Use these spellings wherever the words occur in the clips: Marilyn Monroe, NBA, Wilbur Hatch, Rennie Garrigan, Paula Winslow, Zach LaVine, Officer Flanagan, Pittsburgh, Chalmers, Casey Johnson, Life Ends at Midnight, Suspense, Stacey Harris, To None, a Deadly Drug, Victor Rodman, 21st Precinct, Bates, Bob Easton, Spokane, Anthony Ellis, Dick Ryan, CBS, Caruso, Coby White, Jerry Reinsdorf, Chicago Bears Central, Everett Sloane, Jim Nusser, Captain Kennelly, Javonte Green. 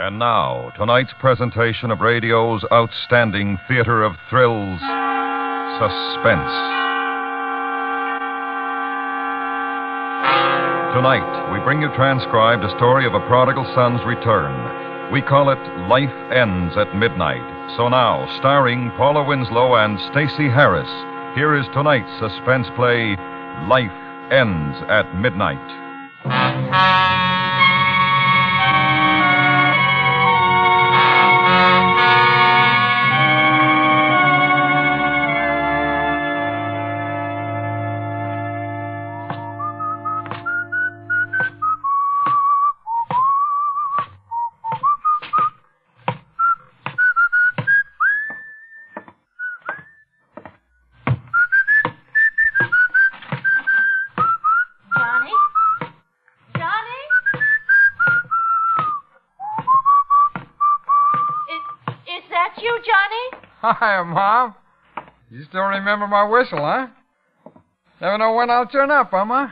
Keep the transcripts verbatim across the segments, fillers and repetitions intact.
And now, tonight's presentation of radio's outstanding theater of thrills, Suspense. Tonight, we bring you transcribed a story of a prodigal son's return. We call it Life Ends at Midnight. So now, starring Paula Winslow and Stacey Harris, here is tonight's suspense play, Life Ends at Midnight. Hi, Mom. You still remember my whistle, huh? Never know when I'll turn up, huh, Ma?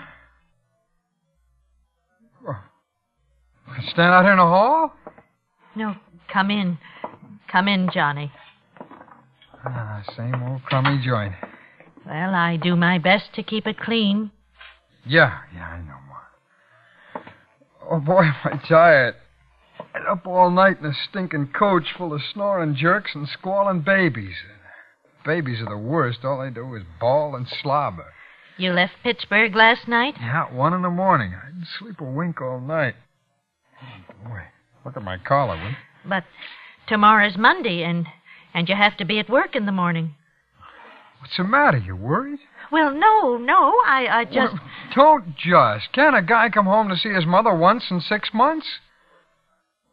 Stand out here in the hall? No, come in. Come in, Johnny. Ah, same old crummy joint. Well, I do my best to keep it clean. Yeah, yeah, I know, Ma. Oh, boy, am I tired. Up all night in a stinking coach full of snoring jerks and squalling babies. Babies are the worst. All they do is bawl and slobber. You left Pittsburgh last night? Yeah, at one in the morning. I didn't sleep a wink all night. Oh, boy, look at my collar, would you? But tomorrow's Monday, and, and you have to be at work in the morning. What's the matter? You worried? Well, no, no, I, I just... Well, don't just. Can't a guy come home to see his mother once in six months?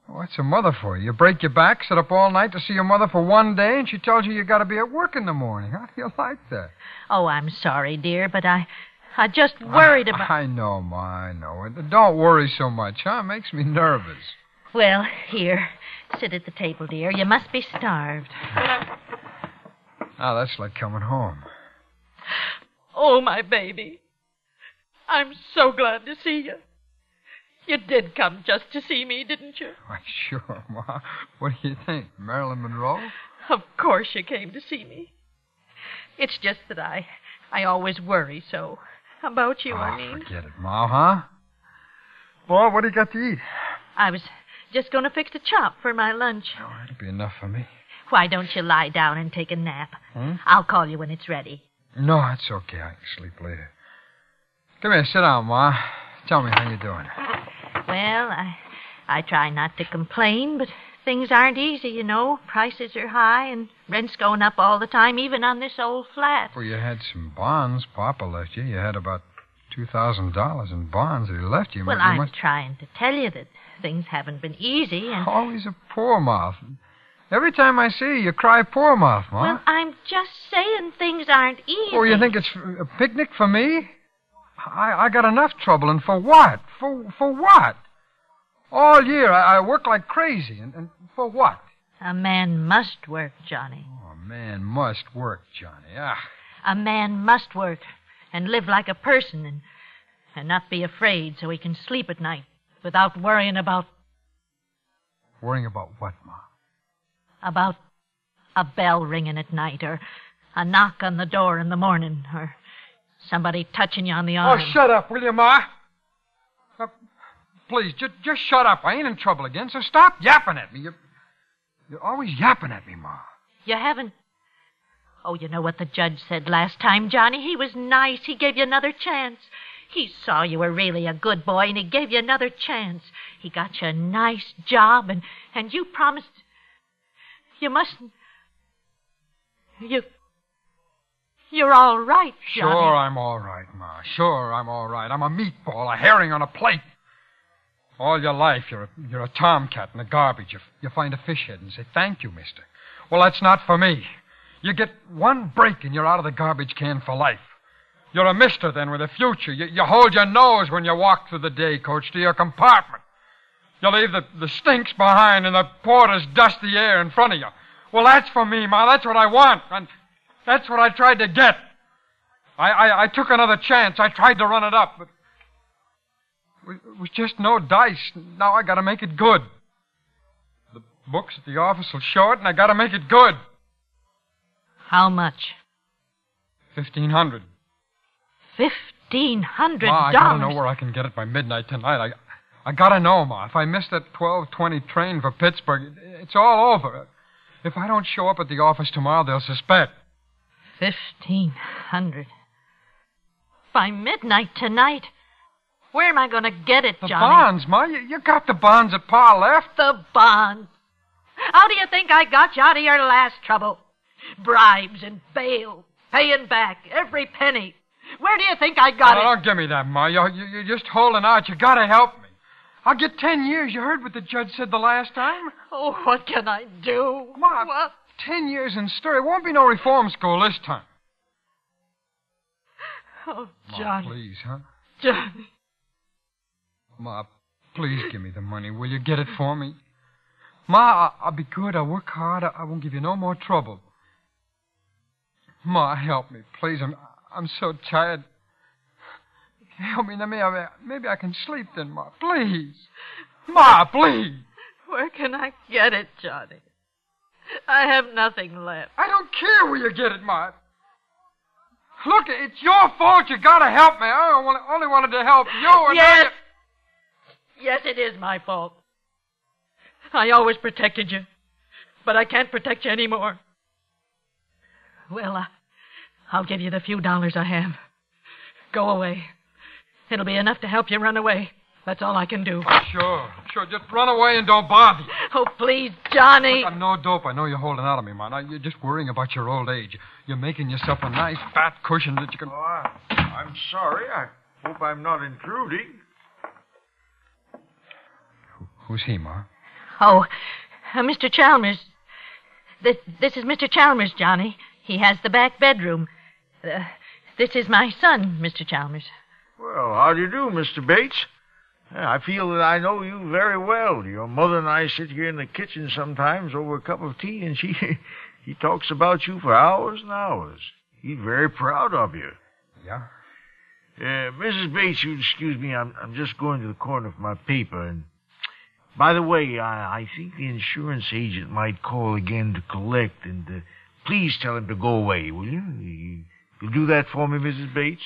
What's a mother for? You break your back, sit up all night to see your mother for one day, and she tells you you got to be at work in the morning. How do you like that? Oh, I'm sorry, dear, but I I just worried I, about... I know, Ma, I know. Don't worry so much, huh? It makes me nervous. Well, here, sit at the table, dear. You must be starved. Now, that's like coming home. Oh, my baby. I'm so glad to see you. You did come just to see me, didn't you? Why, sure, Ma. What do you think, Marilyn Monroe? Of course you came to see me. It's just that I I always worry so. About you, oh, I mean. Forget it, Ma, huh? Boy, what do you got to eat? I was just going to fix a chop for my lunch. Oh, that'll be enough for me. Why don't you lie down and take a nap? Hmm? I'll call you when it's ready. No, it's okay. I can sleep later. Come here, sit down, Ma. Tell me how you're doing. Well, I I try not to complain, but things aren't easy, you know. Prices are high and rent's going up all the time, even on this old flat. Well, you had some bonds Papa left you. You had about two thousand dollars in bonds that he left you. Well, you I'm must... trying to tell you that things haven't been easy. And... Always a poor mouth. Every time I see you, you cry poor mouth, Ma. Well, I'm just saying things aren't easy. Oh, you think it's a picnic for me? I, I got enough trouble, and for what? For for what? All year, I, I work like crazy, and, and for what? A man must work, Johnny. Oh, a man must work, Johnny. Ah. A man must work and live like a person and, and not be afraid so he can sleep at night without worrying about... Worrying about what, Ma? About a bell ringing at night or a knock on the door in the morning or... Somebody touching you on the arm. Oh, shut up, will you, Ma? Uh, please, ju- just shut up. I ain't in trouble again, so stop yapping at me. You're, you're always yapping at me, Ma. You haven't... Oh, you know what the judge said last time, Johnny? He was nice. He gave you another chance. He saw you were really a good boy, and he gave you another chance. He got you a nice job, and, and you promised... You mustn't... You... You're all right, Johnny. Sure, I'm all right, Ma. Sure, I'm all right. I'm a meatball, a herring on a plate. All your life, you're a, you're a tomcat in the garbage. You, you find a fish head and say, thank you, mister. Well, that's not for me. You get one break and you're out of the garbage can for life. You're a mister, then, with a future. You, you hold your nose when you walk through the day, coach, to your compartment. You leave the, the stinks behind and the porters dust the air in front of you. Well, that's for me, Ma. That's what I want. And... That's what I tried to get. I, I, I took another chance. I tried to run it up, but it was just no dice. Now I got to make it good. Books at the office will show it, and I gotta make it good. How much? Fifteen hundred. Fifteen hundred dollars? Ma, I gotta know where I can get it by midnight tonight. I, I gotta know, Ma. If I miss that twelve twenty train for Pittsburgh, it's all over. If I don't show up at the office tomorrow, they'll suspect. Fifteen hundred. By midnight tonight. Where am I going to get it, the Johnny? The bonds, Ma. You, you got the bonds that Pa left. The bonds. How do you think I got you out of your last trouble? Bribes and bail, paying back every penny. Where do you think I got oh, it? Don't give me that, Ma. You're, you're just holding out. You got to help me. I'll get ten years. You heard what the judge said the last time. Oh, what can I do? Ma, what? ten years in stir. It won't be no reform school this time. Oh, Johnny. Ma, please, huh? Johnny. Ma, please give me the money. Will you get it for me? Ma, I'll be good. I'll work hard. I won't give you no more trouble. Ma, help me, please. I'm I'm so tired. Help me. Maybe I, maybe I can sleep then, Ma. Please. Ma, please. Where can I get it, Johnny? I have nothing left. I don't care where you get it, Ma. Look, it's your fault. You gotta help me. I only wanted to help you. And yes. I... Yes, it is my fault. I always protected you, but I can't protect you anymore. Well, uh, I'll give you the few dollars I have. Go away. It'll be enough to help you run away. That's all I can do. Sure, sure. Just run away and don't bother. Oh, please, Johnny. Look, I'm no dope. I know you're holding out on me, man. You're just worrying about your old age. You're making yourself a nice, fat cushion that you can... Oh, I, I'm sorry. I hope I'm not intruding. Who's he, Ma? Oh, uh, Mister Chalmers. This, this is Mister Chalmers, Johnny. He has the back bedroom. Uh, this is my son, Mister Chalmers. Well, how do you do, Mister Bates? I feel that I know you very well. Your mother and I sit here in the kitchen sometimes over a cup of tea, and she he talks about you for hours and hours. He's very proud of you. Yeah? Uh, Missus Bates, you'll excuse me. I'm, I'm just going to the corner for my paper, and... By the way, I, I think the insurance agent might call again to collect, and uh, please tell him to go away, will you? you? You'll do that for me, Missus Bates?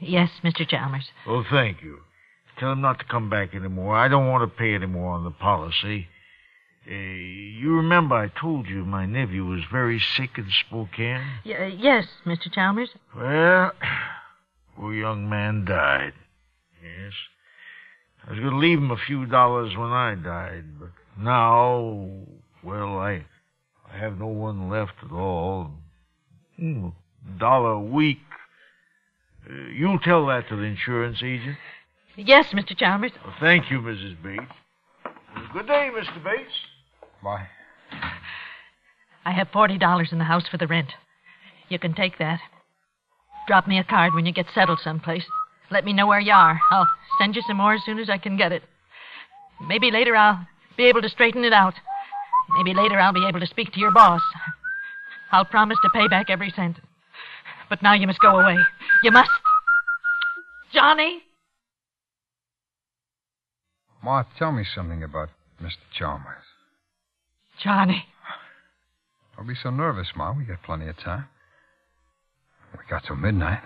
Yes, Mister Chalmers. Oh, thank you. Tell him not to come back anymore. I don't want to pay anymore on the policy. Uh, you remember I told you my nephew was very sick in Spokane? Y- yes, Mister Chalmers. Well, poor young man died. Yes. I was going to leave him a few dollars when I died, but now, well, I, I have no one left at all. Mm, dollar a week. Uh, you'll tell that to the insurance agent? Yes, Mister Chalmers. Well, thank you, Missus Bates. Good day, Mister Bates. Bye. I have forty dollars in the house for the rent. You can take that. Drop me a card when you get settled someplace. Let me know where you are. I'll send you some more as soon as I can get it. Maybe later I'll be able to straighten it out. Maybe later I'll be able to speak to your boss. I'll promise to pay back every cent. But now you must go away. You must. Johnny? Ma, tell me something about Mister Chalmers. Johnny. Don't be so nervous, Ma. We got plenty of time. We got till midnight.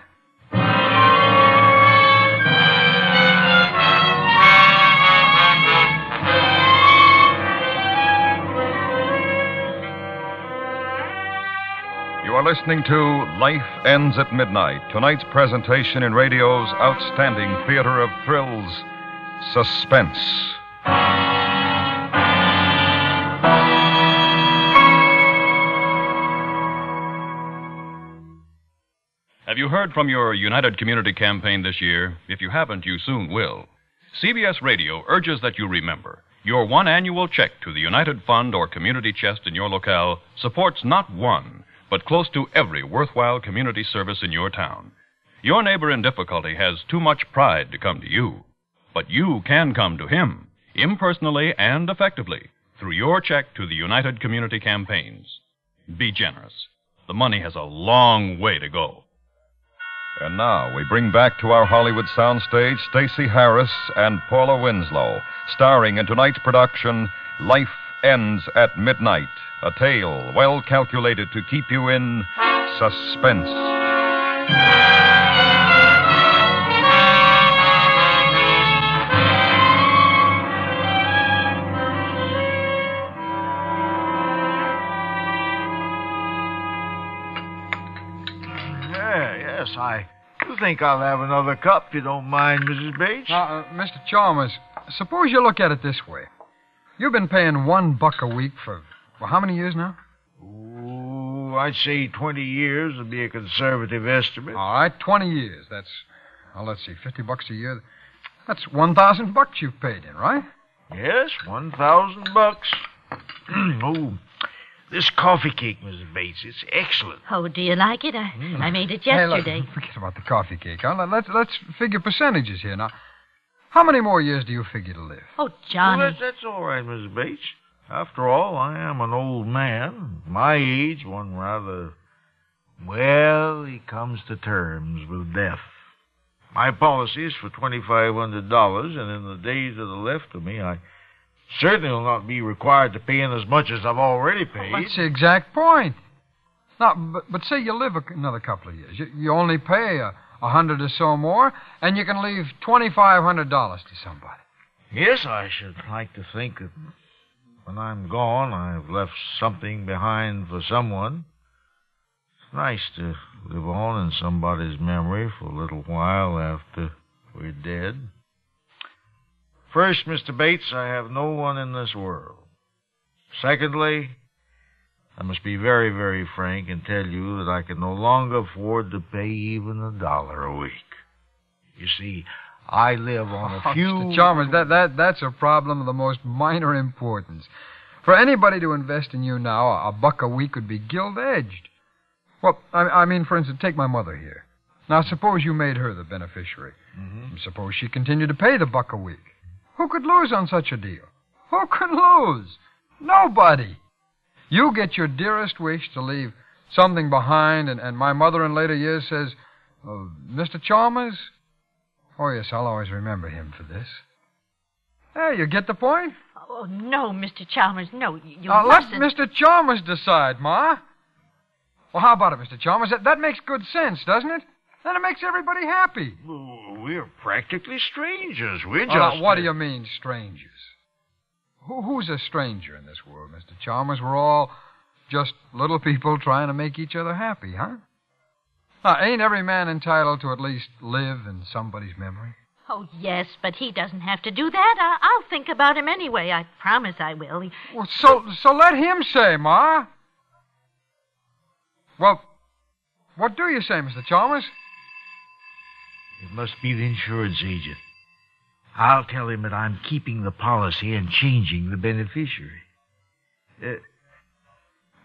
You are listening to Life Ends at Midnight, tonight's presentation in radio's outstanding theater of thrills, Suspense. Have you heard from your United Community campaign this year? If you haven't, you soon will. C B S Radio urges that you remember. Your one annual check to the United Fund or community chest in your locale supports not one, but close to every worthwhile community service in your town. Your neighbor in difficulty has too much pride to come to you, but you can come to him, impersonally and effectively, through your check to the United Community Campaigns. Be generous. The money has a long way to go. And now we bring back to our Hollywood soundstage Stacey Harris and Paula Winslow, starring in tonight's production, Life Ends at Midnight, a tale well calculated to keep you in suspense. Yeah, yes, I do think I'll have another cup, if you don't mind, Missus Bates. Uh, Mister Chalmers, suppose you look at it this way. You've been paying one buck a week for, for how many years now? Ooh, I'd say twenty years would be a conservative estimate. All right, twenty years. That's, well, let's see, fifty bucks a year. That's one thousand bucks you've paid in, right? Yes, one thousand bucks. Oh, this coffee cake, Missus Bates, it's excellent. Oh, do you like it? I, mm. I made it yesterday. Hey, look, forget about the coffee cake. Huh? Let's, let's figure percentages here now. How many more years do you figure to live? Oh, Johnny. Well, that's, that's all right, Missus Bates. After all, I am an old man. My age, one rather... Well, he comes to terms with death. My policy is for twenty-five hundred dollars, and in the days that are left to me, I certainly will not be required to pay in as much as I've already paid. Well, that's the exact point. Now, but, but say you live another couple of years. You, you only pay a... A hundred or so more, and you can leave twenty-five hundred dollars to somebody. Yes, I should like to think that when I'm gone, I've left something behind for someone. It's nice to live on in somebody's memory for a little while after we're dead. First, Mister Bates, I have no one in this world. Secondly, I must be very, very frank and tell you that I can no longer afford to pay even a dollar a week. You see, I live on a oh, few... Mister Chalmers, that, that, that's a problem of the most minor importance. For anybody to invest in you now, a buck a week would be gilt-edged. Well, I, I mean, for instance, take my mother here. Now, suppose you made her the beneficiary. Mm-hmm. Suppose she continued to pay the buck a week. Who could lose on such a deal? Who could lose? Nobody. You get your dearest wish to leave something behind, and, and my mother in later years says, uh, Mister Chalmers? Oh, yes, I'll always remember him for this. Hey, you get the point? Oh, no, Mister Chalmers, no, you uh, mustn't. Let Mister Chalmers decide, Ma. Well, how about it, Mister Chalmers? That, that makes good sense, doesn't it? Then it makes everybody happy. Well, we're practically strangers. We're just... Uh, what do you mean, strangers? Who, who's a stranger in this world, Mister Chalmers? We're all just little people trying to make each other happy, huh? Now, ain't every man entitled to at least live in somebody's memory? Oh, yes, but he doesn't have to do that. I, I'll think about him anyway. I promise I will. He... Well, so, so let him say, Ma. Well, what do you say, Mister Chalmers? It must be the insurance agent. I'll tell him that I'm keeping the policy and changing the beneficiary. Uh,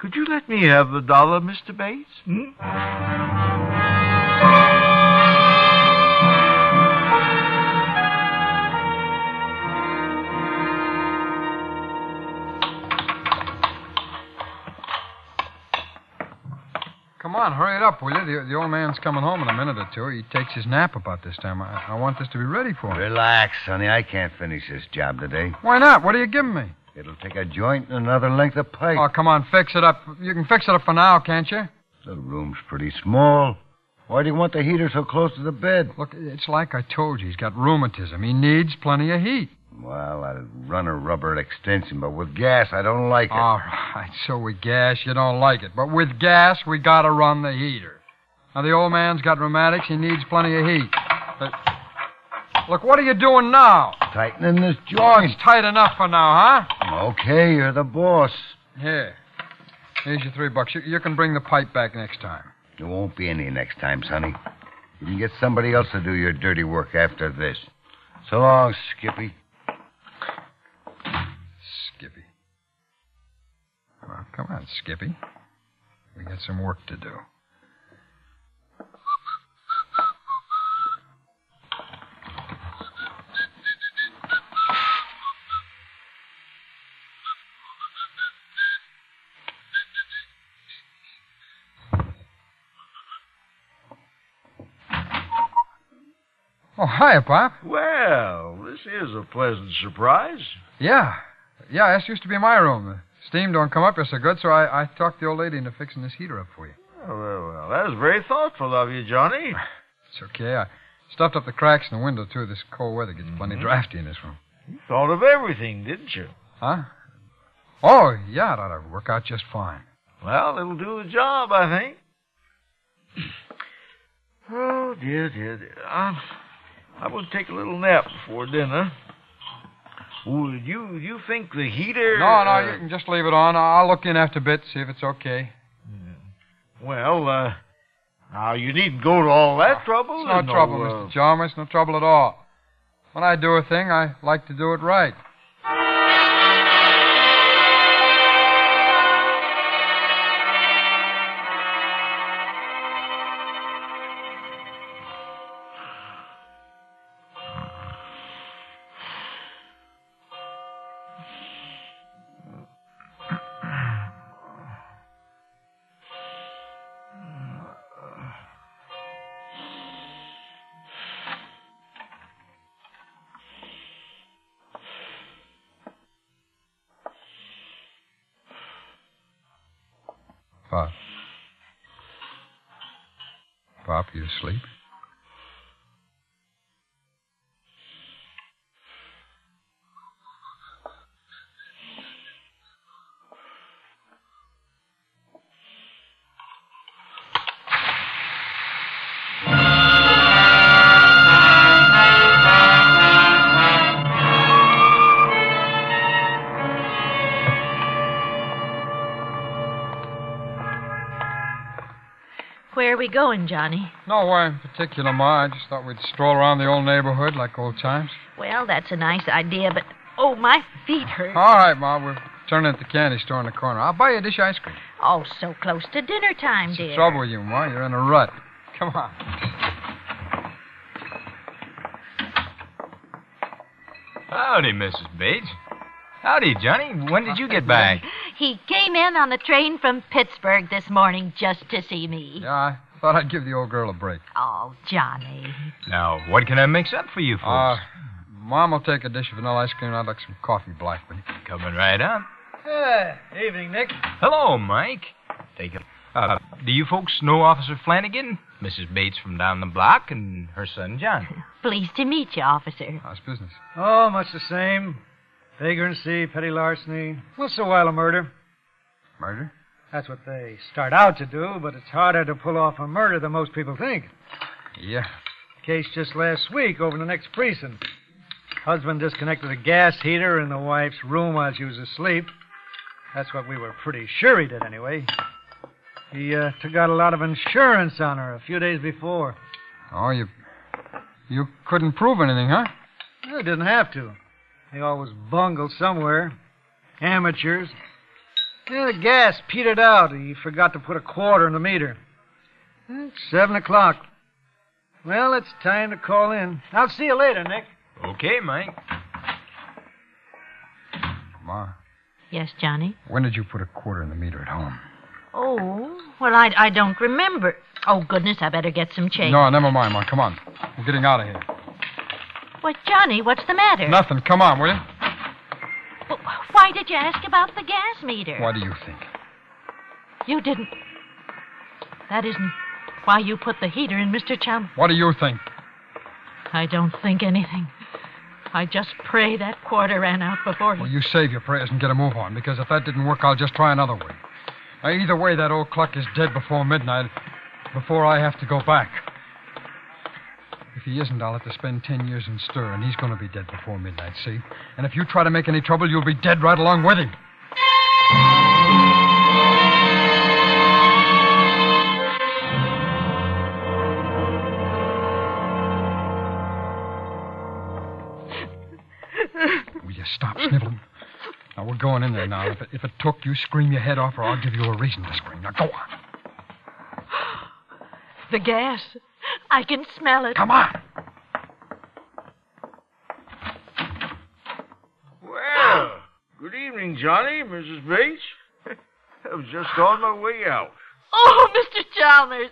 could you let me have the dollar, Mister Bates? Hmm? Come on, hurry it up, will you? The, the old man's coming home in a minute or two. He takes his nap about this time. I, I want this to be ready for him. Relax, sonny. I can't finish this job today. Why not? What are you giving me? It'll take a joint and another length of pipe. Oh, come on, fix it up. You can fix it up for now, can't you? The room's pretty small. Why do you want the heater so close to the bed? Look, it's like I told you. He's got rheumatism. He needs plenty of heat. Well, I'd run a rubber extension, but with gas, I don't like it. All right, so with gas, you don't like it. But with gas, we gotta run the heater. Now, the old man's got rheumatics. He needs plenty of heat. But look, what are you doing now? Tightening this joint. Oh, it's tight enough for now, huh? Okay, you're the boss. Here. Here's your three bucks. You, you can bring the pipe back next time. There won't be any next time, sonny. You can get somebody else to do your dirty work after this. So long, Skippy. Skippy. Well, come on, Skippy. We got some work to do. Oh, hiya, Pop. Well, this is a pleasant surprise. Yeah. Yeah, this used to be my room. The steam don't come up here so good, so I, I talked the old lady into fixing this heater up for you. Oh, well, well. That was very thoughtful of you, Johnny. It's okay. I stuffed up the cracks in the window, too. This cold weather gets mm-hmm. plenty drafty in this room. You thought of everything, didn't you? Huh? Oh, yeah, it ought to work out just fine. Well, it'll do the job, I think. Oh, dear, dear, dear. I, I will take a little nap before dinner. Would you you think the heater... No, no, uh, you can just leave it on. I'll look in after a bit, see if it's okay. Yeah. Well, uh, now, you needn't go to all that trouble. It's no, no trouble, uh... Mister Chalmers. It's no trouble at all. When I do a thing, I like to do it right. Pop. Pop, you asleep? Where are we going, Johnny? Nowhere in particular, Ma. I just thought we'd stroll around the old neighborhood like old times. Well, that's a nice idea, but... Oh, my feet hurt. All right, Ma. We're turning at the candy store in the corner. I'll buy you a dish of ice cream. Oh, so close to dinner time, What's dear. What's the trouble with you, Ma? You're in a rut. Come on. Howdy, Missus Bates. Howdy, Johnny. When did you get back? He came in on the train from Pittsburgh this morning just to see me. Yeah, I thought I'd give the old girl a break. Oh, Johnny. Now, what can I mix up for you folks? Uh, Mom will take a dish of vanilla ice cream and I'd like some coffee black with you. Coming right up. Uh, evening, Nick. Hello, Mike. Take a... Uh, do you folks know Officer Flanagan? Missus Bates from down the block and her son, John. Pleased to meet you, Officer. How's business? Oh, much the same. Vagrancy, petty larceny, once in a while a murder. Murder? That's what they start out to do, but it's harder to pull off a murder than most people think. Yeah. Case just last week over in the next precinct. Husband disconnected a gas heater in the wife's room while she was asleep. That's what we were pretty sure he did anyway. He uh, took out a lot of insurance on her a few days before. Oh, you, you couldn't prove anything, huh? Well, didn't have to. They always bungle somewhere. Amateurs. Yeah, the gas petered out. He forgot to put a quarter in the meter. It's seven o'clock. Well, it's time to call in. I'll see you later, Nick. Okay, Mike. Ma. Yes, Johnny? When did you put a quarter in the meter at home? Oh, well, I, I don't remember. Oh, goodness, I better get some change. No, never mind, Ma. Come on. We're getting out of here. Well, Johnny, what's the matter? Nothing. Come on, will you? Well, why did you ask about the gas meter? What do you think? You didn't... That isn't why you put the heater in, Mister Chum. What do you think? I don't think anything. I just pray that quarter ran out before he... Well, you save your prayers and get a move on, because if that didn't work, I'll just try another way. Now, either way, that old cluck is dead before midnight, before I have to go back. If he isn't, I'll have to spend ten years in stir, and he's going to be dead before midnight, see? And if you try to make any trouble, you'll be dead right along with him. Will you stop sniveling? Now, we're going in there now. If it, if it took, you scream your head off, or I'll give you a reason to scream. Now, go on. The gas... I can smell it. Come on. Well, good evening, Johnny, Missus Bates. I was just on my way out. Oh, Mister Chalmers.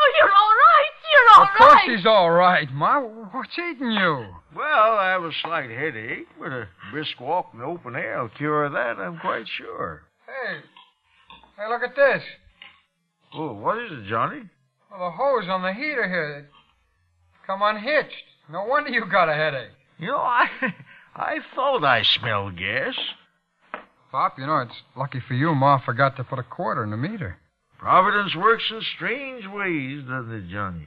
Oh, you're all right. You're all all right? Of course he's all right, Ma. What's eating you? Well, I have a slight headache, but a brisk walk in the open air will cure that, I'm quite sure. Hey, hey, look at this. Oh, what is it, Johnny? Well, the hose on the heater here, it's come unhitched. No wonder you got a headache. You know, I, I thought I smelled gas. Pop, you know, it's lucky for you Ma forgot to put a quarter in the meter. Providence works in strange ways, doesn't it, Johnny?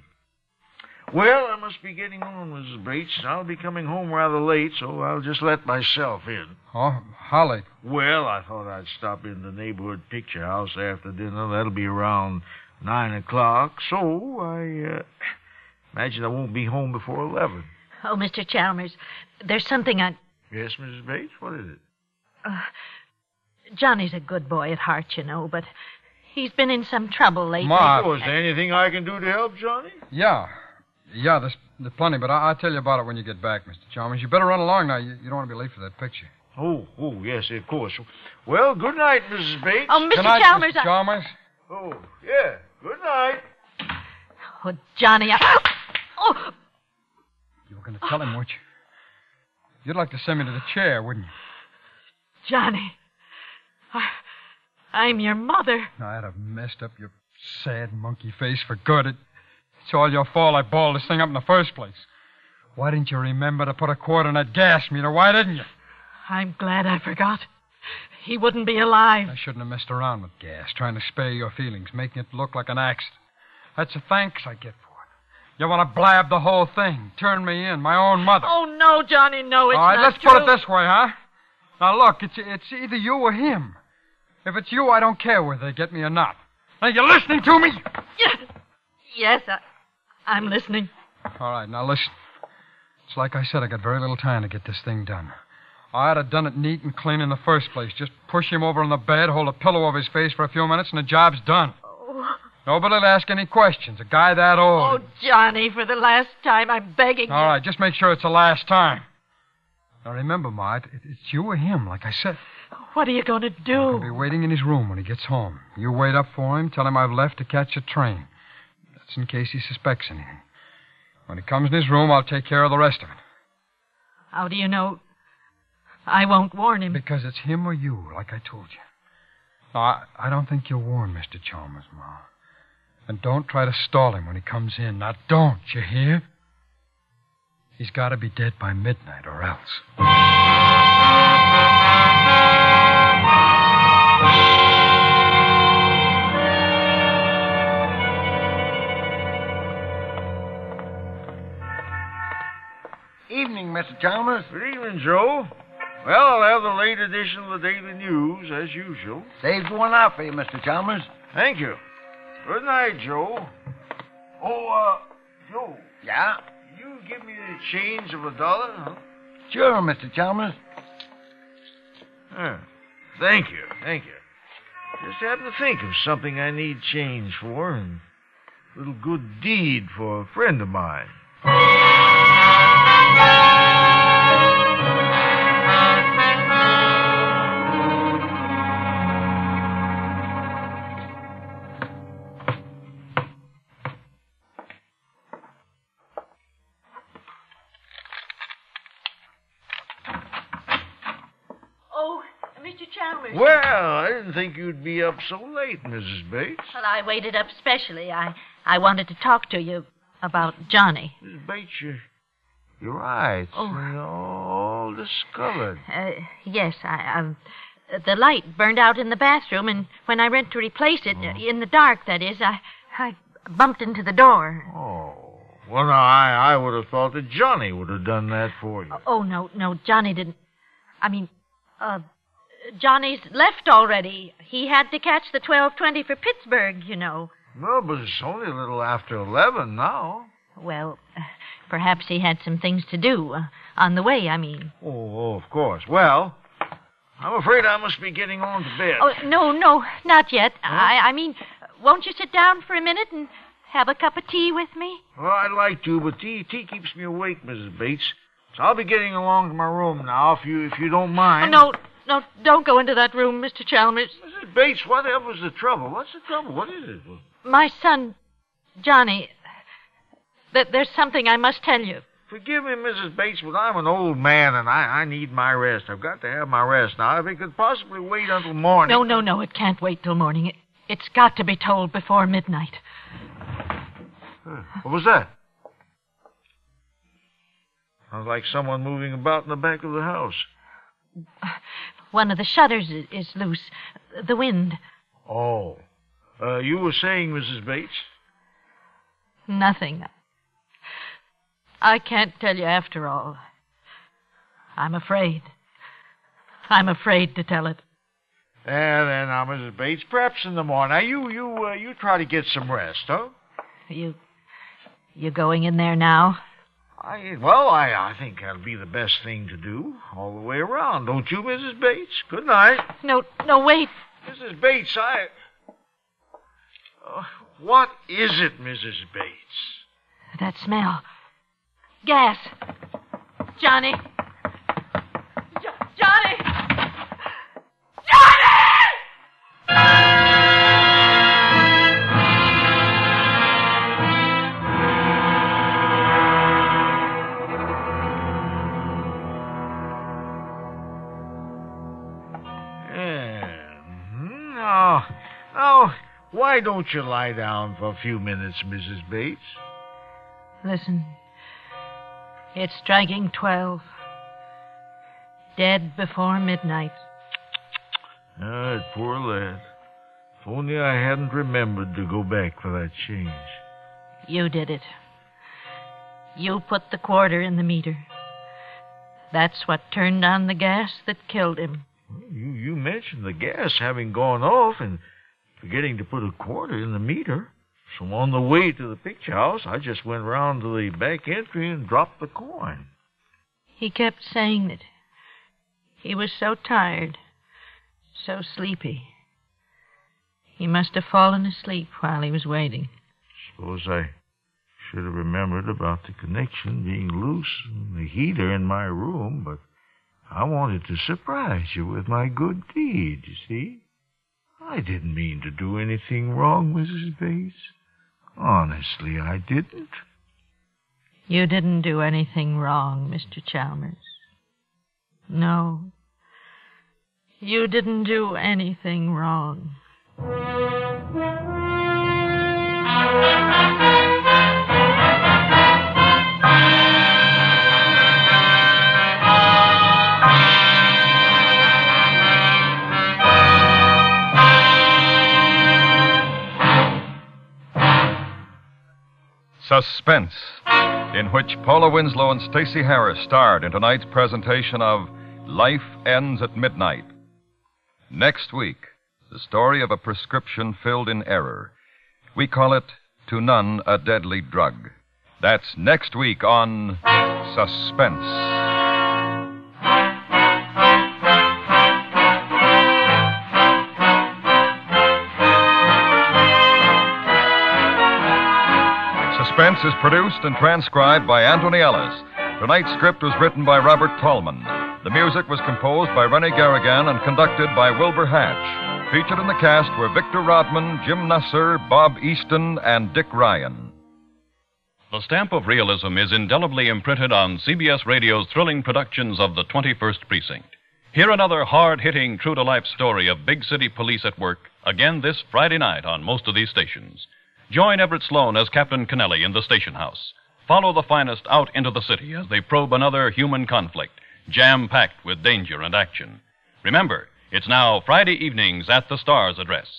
Well, I must be getting on, Missus Bates, and I'll be coming home rather late, so I'll just let myself in. Oh, how late? Well, I thought I'd stop in the neighborhood picture house after dinner. That'll be around nine o'clock, so I uh, imagine I won't be home before eleven. Oh, Mister Chalmers, there's something I... Yes, Missus Bates, what is it? Uh, Johnny's a good boy at heart, you know, but he's been in some trouble lately. Ma, oh, is there anything I can do to help Johnny? Yeah. Yeah, there's, there's plenty, but I, I'll tell you about it when you get back, Mister Chalmers. You better run along now. You, you don't want to be late for that picture. Oh, oh, yes, of course. Well, good night, Missus Bates. Oh, Mister Good night, Chalmers. Mister Chalmers. I... Oh, yeah, good night. Oh, Johnny, I... Oh! You were going to tell him, weren't you? You'd like to send me to the chair, wouldn't you? Johnny, I, I'm your mother. No, I'd have messed up your sad monkey face for good. It, it's all your fault I balled this thing up in the first place. Why didn't you remember to put a quarter in that gas meter? Why didn't you? I'm glad I forgot. He wouldn't be alive. I shouldn't have messed around with gas, trying to spare your feelings, making it look like an accident. That's the thanks I get for it. You want to blab the whole thing, turn me in, my own mother. Oh, no, Johnny, no, it's not true. All right, let's put it this way, huh? Now, look, it's it's either you or him. If it's you, I don't care whether they get me or not. Are you listening to me? Yes, yes I, I'm listening. All right, now listen. It's like I said, I got very little time to get this thing done. I'd have done it neat and clean in the first place. Just push him over on the bed, hold a pillow over his face for a few minutes, and the job's done. Oh. Nobody'll ask any questions. A guy that old. Oh, Johnny, for the last time, I'm begging you. All right, just make sure it's the last time. Now, remember, Ma, it, it's you or him, like I said. What are you going to do? I'll be waiting in his room when he gets home. You wait up for him, tell him I've left to catch a train. That's in case he suspects anything. When he comes in his room, I'll take care of the rest of it. How do you know I won't warn him? Because it's him or you, like I told you. Now, I, I don't think you'll warn Mister Chalmers, Ma. And don't try to stall him when he comes in. Now, don't, you hear? He's got to be dead by midnight or else. Evening, Mister Chalmers. Good evening, Joe. Well, I'll have the late edition of the Daily News, as usual. Saved one out for you, Mister Chalmers. Thank you. Good night, Joe. Oh, uh, Joe. Yeah? You give me the change of a dollar, huh? Sure, Mister Chalmers. Huh. Thank you, thank you. Just happened to think of something I need change for, and a little good deed for a friend of mine. Well, I didn't think you'd be up so late, Missus Bates. Well, I waited up specially. I, I wanted to talk to you about Johnny. Missus Bates, you're, you're right. Oh. It's all discolored. Uh, yes, I... Um, the light burned out in the bathroom, and when I went to replace it, oh. in the dark, that is, I, I bumped into the door. Oh. Well, now, I, I would have thought that Johnny would have done that for you. Oh, no, no, Johnny didn't. I mean, uh... Johnny's left already. He had to catch the twelve twenty for Pittsburgh, you know. Well, but it's only a little after eleven now. Well, uh, perhaps he had some things to do. Uh, on the way, I mean. Oh, oh, of course. Well, I'm afraid I must be getting on to bed. Oh, no, no, not yet. Huh? I, I mean, won't you sit down for a minute and have a cup of tea with me? Well, I'd like to, but tea, tea keeps me awake, Missus Bates. So I'll be getting along to my room now, if you, if you don't mind. Oh, no. No, don't go into that room, Mister Chalmers. Missus Bates, whatever's the trouble? What's the trouble? What is it? My son, Johnny, That there's something I must tell you. Forgive me, Missus Bates, but I'm an old man and I, I need my rest. I've got to have my rest. Now, if it could possibly wait until morning... No, no, no, it can't wait till morning. It, it's got to be told before midnight. Huh. What was that? Sounds like someone moving about in the back of the house. One of the shutters is loose. The wind. Oh. Uh, you were saying, Missus Bates? Nothing. I can't tell you after all. I'm afraid. I'm afraid to tell it. There, there now, Missus Bates. Perhaps in the morning. Now, you, you, uh, you try to get some rest, huh? You, you going in there now? I, well, I, I think that'll be the best thing to do all the way around. Don't you, Missus Bates? Good night. No, no, wait. Missus Bates, I... Uh, what is it, Missus Bates? That smell. Gas. Johnny. Jo- Johnny! Why don't you lie down for a few minutes, Missus Bates? Listen. It's striking twelve. Dead before midnight. Ah, that poor lad. If only I hadn't remembered to go back for that change. You did it. You put the quarter in the meter. That's what turned on the gas that killed him. You, you mentioned the gas having gone off and... forgetting to put a quarter in the meter. So on the way to the picture house, I just went round to the back entry and dropped the coin. He kept saying that he was so tired, so sleepy. He must have fallen asleep while he was waiting. Suppose I should have remembered about the connection being loose and the heater in my room, but I wanted to surprise you with my good deed, you see? I didn't mean to do anything wrong, Missus Bates. Honestly, I didn't. You didn't do anything wrong, Mister Chalmers. No. You didn't do anything wrong. Suspense, in which Paula Winslow and Stacey Harris starred in tonight's presentation of Life Ends at Midnight. Next week, the story of a prescription filled in error. We call it To None, a Deadly Drug. That's next week on Suspense. Suspense is produced and transcribed by Anthony Ellis. Tonight's script was written by Robert Tallman. The music was composed by Rennie Garrigan and conducted by Wilbur Hatch. Featured in the cast were Victor Rodman, Jim Nusser, Bob Easton, and Dick Ryan. The stamp of realism is indelibly imprinted on C B S Radio's thrilling productions of the twenty-first Precinct. Hear another hard-hitting, true-to-life story of big city police at work, again this Friday night on most of these stations. Join Everett Sloane as Captain Kennelly in the station house. Follow the finest out into the city as they probe another human conflict, jam-packed with danger and action. Remember, it's now Friday evenings at the Star's address.